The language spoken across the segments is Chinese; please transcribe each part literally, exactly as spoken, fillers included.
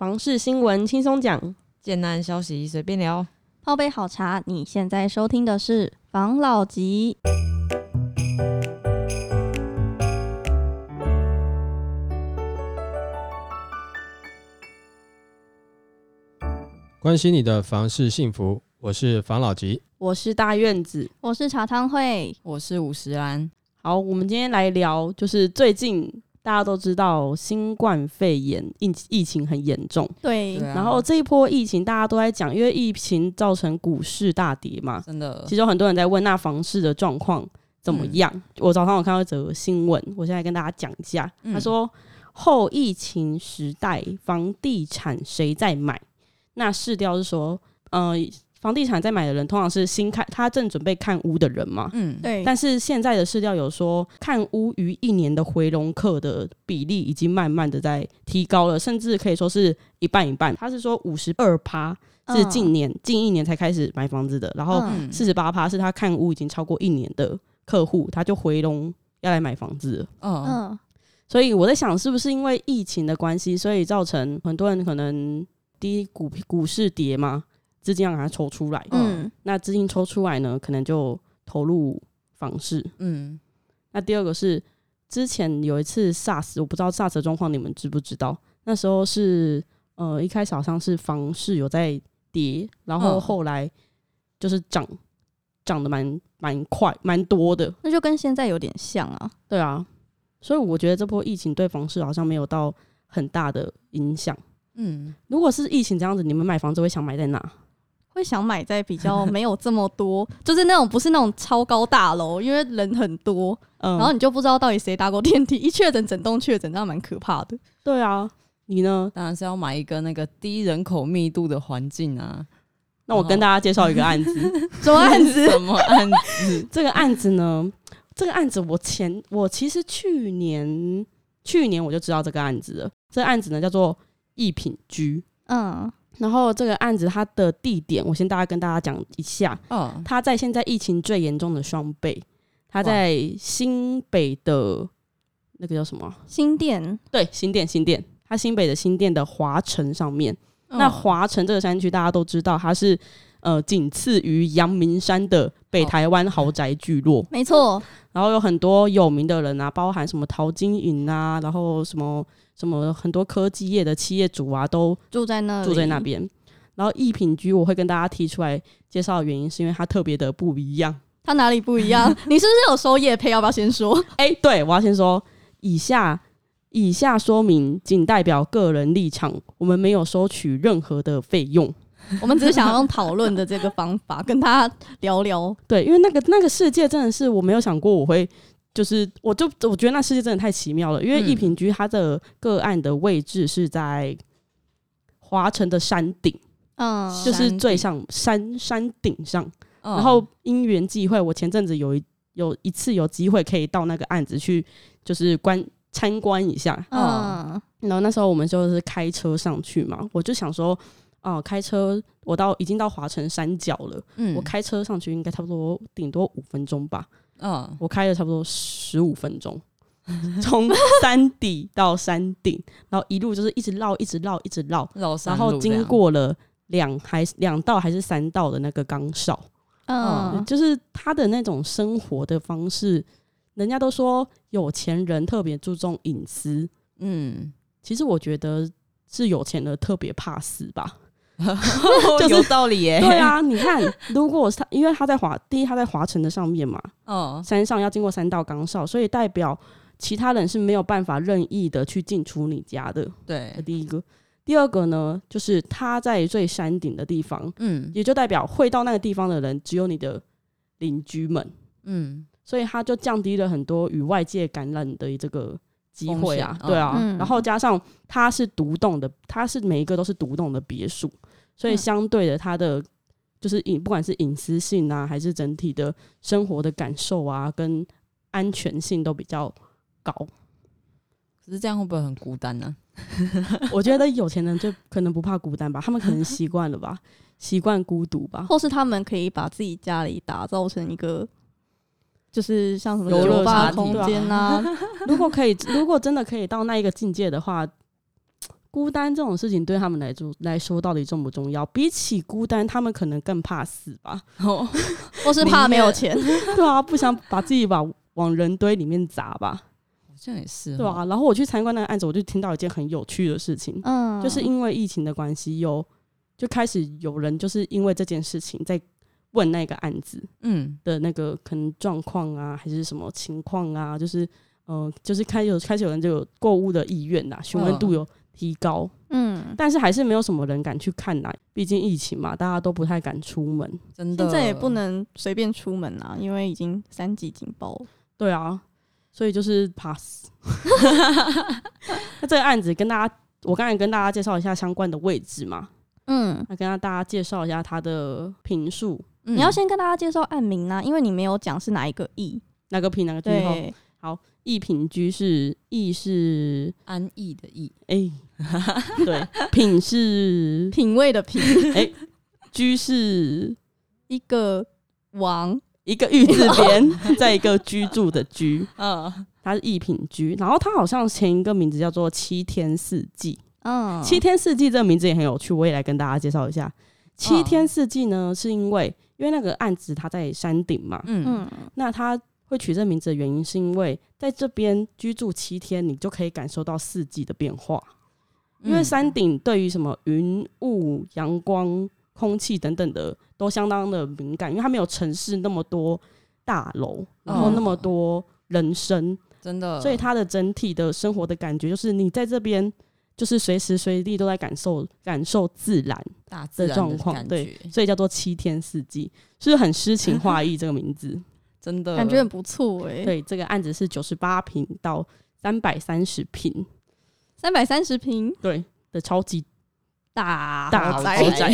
房市新闻轻松讲，简单消息随便聊，泡杯好茶。你现在收听的是房老吉。关心你的房市幸福，我是房老吉，我是大院子，我是茶汤会，我是五十安。好，我们今天来聊，就是最近大家都知道新冠肺炎疫情很严重，对，然后这一波疫情大家都在讲，因为疫情造成股市大跌嘛，真的，其实有很多人在问那房市的状况怎么样、嗯、我早上有看到一则新闻，我现在跟大家讲一下、嗯、他说后疫情时代房地产谁在买，那市调是说呃房地产在买的人通常是新看，他正准备看屋的人嘛，嗯，对。但是现在的市调有说，看屋于一年的回笼客的比例已经慢慢的在提高了，甚至可以说是一半一半。他是说 百分之五十二 是近年、哦、近一年才开始买房子的，然后 百分之四十八 是他看屋已经超过一年的客户，他就回笼要来买房子了。嗯、哦，所以我在想，是不是因为疫情的关系，所以造成很多人可能第一 股, 股市跌嘛。资金让它抽出来，嗯，那资金抽出来呢，可能就投入房市，嗯。那第二个是之前有一次 SARS， 我不知道 SARS 的状况你们知不知道？那时候是呃一开始好像是房市有在跌，然后后来就是涨，涨得蛮蛮快，蛮多的。那就跟现在有点像啊。对啊，所以我觉得这波疫情对房市好像没有到很大的影响。嗯，如果是疫情这样子，你们买房子会想买在哪？会想买在比较没有这么多就是那种不是那种超高大楼，因为人很多、嗯、然后你就不知道到底谁搭过电梯，一确诊整栋确诊，那蛮可怕的。对啊，你呢？当然是要买一个那个低人口密度的环境啊。那我跟大家介绍一个案子什么案子什么案子这个案子呢，这个案子我前我其实去年去年我就知道这个案子了。这个案子呢叫做逸品居，嗯，然后这个案子它的地点我先大概跟大家讲一下、哦、它在现在疫情最严重的双北，它在新北的那个叫什么新店，对，新店新店它新北的新店的华城上面、哦、那华城这个山区大家都知道它是呃仅次于阳明山的北台湾豪宅聚落、哦、没错，然后有很多有名的人啊，包含什么陶晶莹啊，然后什么什么很多科技业的企业主啊都住在那住在那边。然后逸品居我会跟大家提出来介绍的原因是因为它特别的不一样。它哪里不一样？你是不是有收业配？要不要先说？哎、欸，对，我要先说，以下以下说明仅代表个人立场，我们没有收取任何的费用。我们只是想要用讨论的这个方法跟他聊聊。对，因为那个那个世界真的是我没有想过我会。就是我就我觉得那世界真的太奇妙了，因为逸品居它的个案的位置是在华城的山顶，嗯，就是最上山山顶上、嗯、然后因缘际会，我前阵子有一有一次有机会可以到那个案子去就是观参观一下，嗯，然后那时候我们就是开车上去嘛，我就想说哦、呃，开车我到已经到华城山脚了、嗯、我开车上去应该差不多顶多五分钟吧，Oh. 我开了差不多十五分钟，从山底到山顶，然后一路就是一直绕，一直绕，一直绕，然后经过了两还两道还是三道的那个岗哨，嗯、oh. ，就是他的那种生活的方式，人家都说有钱人特别注重隐私，嗯，其实我觉得是有钱人特别怕死吧。就是、有道理耶、欸、对啊，你看如果他因为他在华第一他在华城的上面嘛、哦、山上要经过三道岗哨，所以代表其他人是没有办法任意的去进出你家的，对，第一个第二个呢就是他在最山顶的地方，嗯，也就代表会到那个地方的人只有你的邻居们，嗯，所以他就降低了很多与外界感染的这个机会啊，对啊、嗯、然后加上他是独栋的，他是每一个都是独栋的别墅，所以相对的他的就是不管是隐私性啊还是整体的生活的感受啊跟安全性都比较高。可是这样会不会很孤单呢、啊、我觉得有钱人就可能不怕孤单吧，他们可能习惯了吧，习惯孤独吧，或是他们可以把自己家里打造成一个就是像什么游乐空间啊，如果可以，如果真的可以到那一个境界的话，孤单这种事情对他们来说来说到底重不重要？比起孤单，他们可能更怕死吧，哦、或是怕没有钱，对啊，不想把自己把往人堆里面砸吧。这也是、哦、对啊。然后我去参观那个案子，我就听到一件很有趣的事情，嗯，就是因为疫情的关系，有就开始有人就是因为这件事情在问那个案子，嗯的那个可能状况啊，还是什么情况啊，就是呃，就是开始有开始有人就有购物的意愿啦，询问度有提高，嗯，但是还是没有什么人敢去看啦，毕竟疫情嘛，大家都不太敢出门，真的，现在也不能随便出门啊，因为已经三级警报了。对啊，所以就是 pass。 那这个案子跟大家，我刚才跟大家介绍一下相关的位置嘛，嗯，那跟大家介绍一下它的评述。嗯、你要先跟大家介绍案名啊，因为你没有讲是哪一个义，哪个平哪个平后。好，义平居是义是安逸的义，哎、欸，对，品是品味的品，哎、欸，居是一个王，一个玉字边，再一个居住的居，嗯，它是义平居。然后它好像前一个名字叫做七天四季，嗯，七天四季这个名字也很有趣，我也来跟大家介绍一下。七天四季呢，是因为因为那个案子它在山顶嘛，嗯，那它会取这名字的原因是因为在这边居住七天，你就可以感受到四季的变化。因为山顶对于什么云雾、阳光、空气等等的都相当的敏感，因为它没有城市那么多大楼，然后那么多人声，真的，所以它的整体的生活的感觉就是你在这边。就是随时随地都在感受感受自然的状况，对，所以叫做七天四季，是很诗情画意这个名字，真的感觉很不错哎、欸。对，这个案子是九十八坪到三百三十坪，三百三十坪，对的超级大大豪宅，豪宅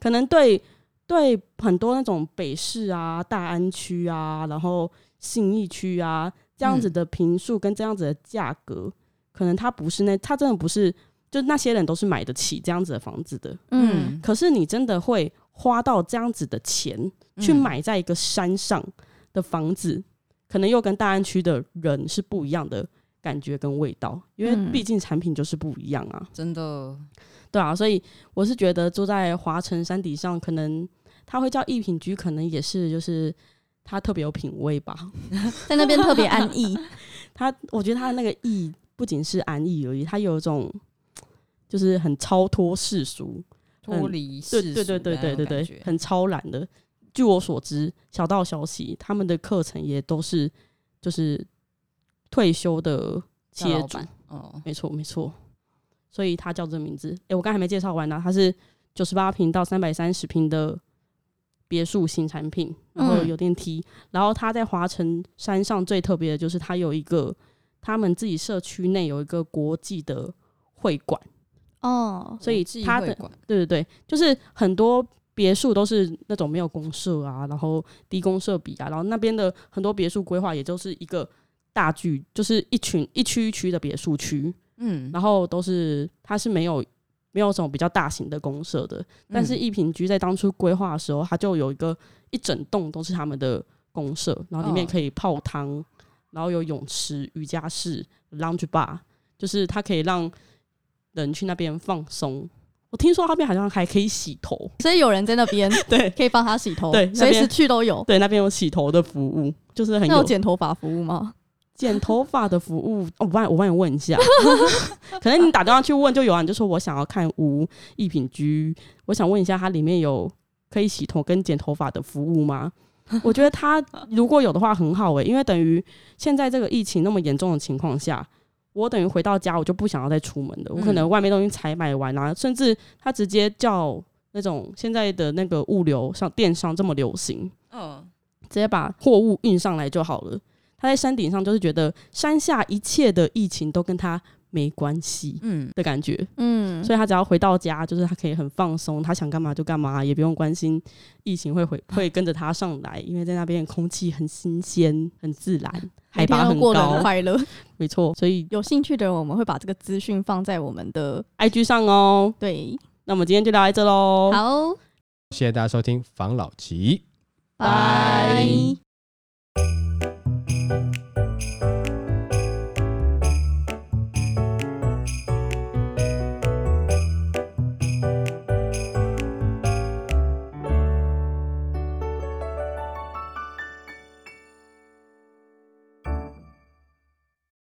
可能对对很多那种北市啊、大安区啊、然后信义区啊这样子的坪数跟这样子的价格。嗯，可能他不是那，他真的不是，就那些人都是买得起这样子的房子的，嗯。可是你真的会花到这样子的钱、嗯、去买在一个山上的房子，可能又跟大安区的人是不一样的感觉跟味道，因为毕竟产品就是不一样啊，真的、嗯。对啊，所以我是觉得住在华城山底上，可能他会叫逸品居，可能也是就是他特别有品味吧，在那边特别安逸。他，我觉得他那个逸。不仅是安逸而已，它有一种就是很超脱世俗、脱离世俗，对对对对对对对，很超然的。据我所知，小道消息，他们的课程也都是就是退休的企业主，哦，没错没错。所以他叫这名字。哎、欸，我刚才还没介绍完呢、啊，它是九十八坪到三百三十坪的别墅新产品，然后有电梯，嗯、然后它在华城山上最特别的就是它有一个。他们自己社区内有一个国际的会馆哦，所以他的对对对，就是很多别墅都是那种没有公设啊，然后低公设比啊，然后那边的很多别墅规划也就是一个大剧，就是一群一区一区的别墅区，嗯，然后都是它是没有没有什么比较大型的公设的，但是逸品居在当初规划的时候，它就有一个一整栋都是他们的公设，然后里面可以泡汤。哦，然后有泳池、瑜伽室、lounge bar， 就是它可以让人去那边放松。我听说那边好像还可以洗头，所以有人在那边对可以帮他洗头，对，随时去都有。对，那边有洗头的服务，就是很有。那有剪头发服务吗？剪头发的服务，哦、我帮我帮你问一下，可能你打电话去问就有啊。你就说我想要看无逸品居，我想问一下它里面有可以洗头跟剪头发的服务吗？我觉得他如果有的话很好欸，因为等于现在这个疫情那么严重的情况下，我等于回到家我就不想要再出门了，我可能外面东西才买完啊，甚至他直接叫那种现在的那个物流像电商这么流行，直接把货物运上来就好了。他在山顶上就是觉得山下一切的疫情都跟他没关系的感觉，嗯，所以他只要回到家就是他可以很放松，他想干嘛就干嘛，也不用关心疫情会回会跟着他上来，因为在那边空气很新鲜很自然，海拔很高，一定要过得很快乐，没错。所以有兴趣的人我们会把这个资讯放在我们的 I G 上哦。对，那我们今天就聊到这咯。好，谢谢大家收听房老吉，拜。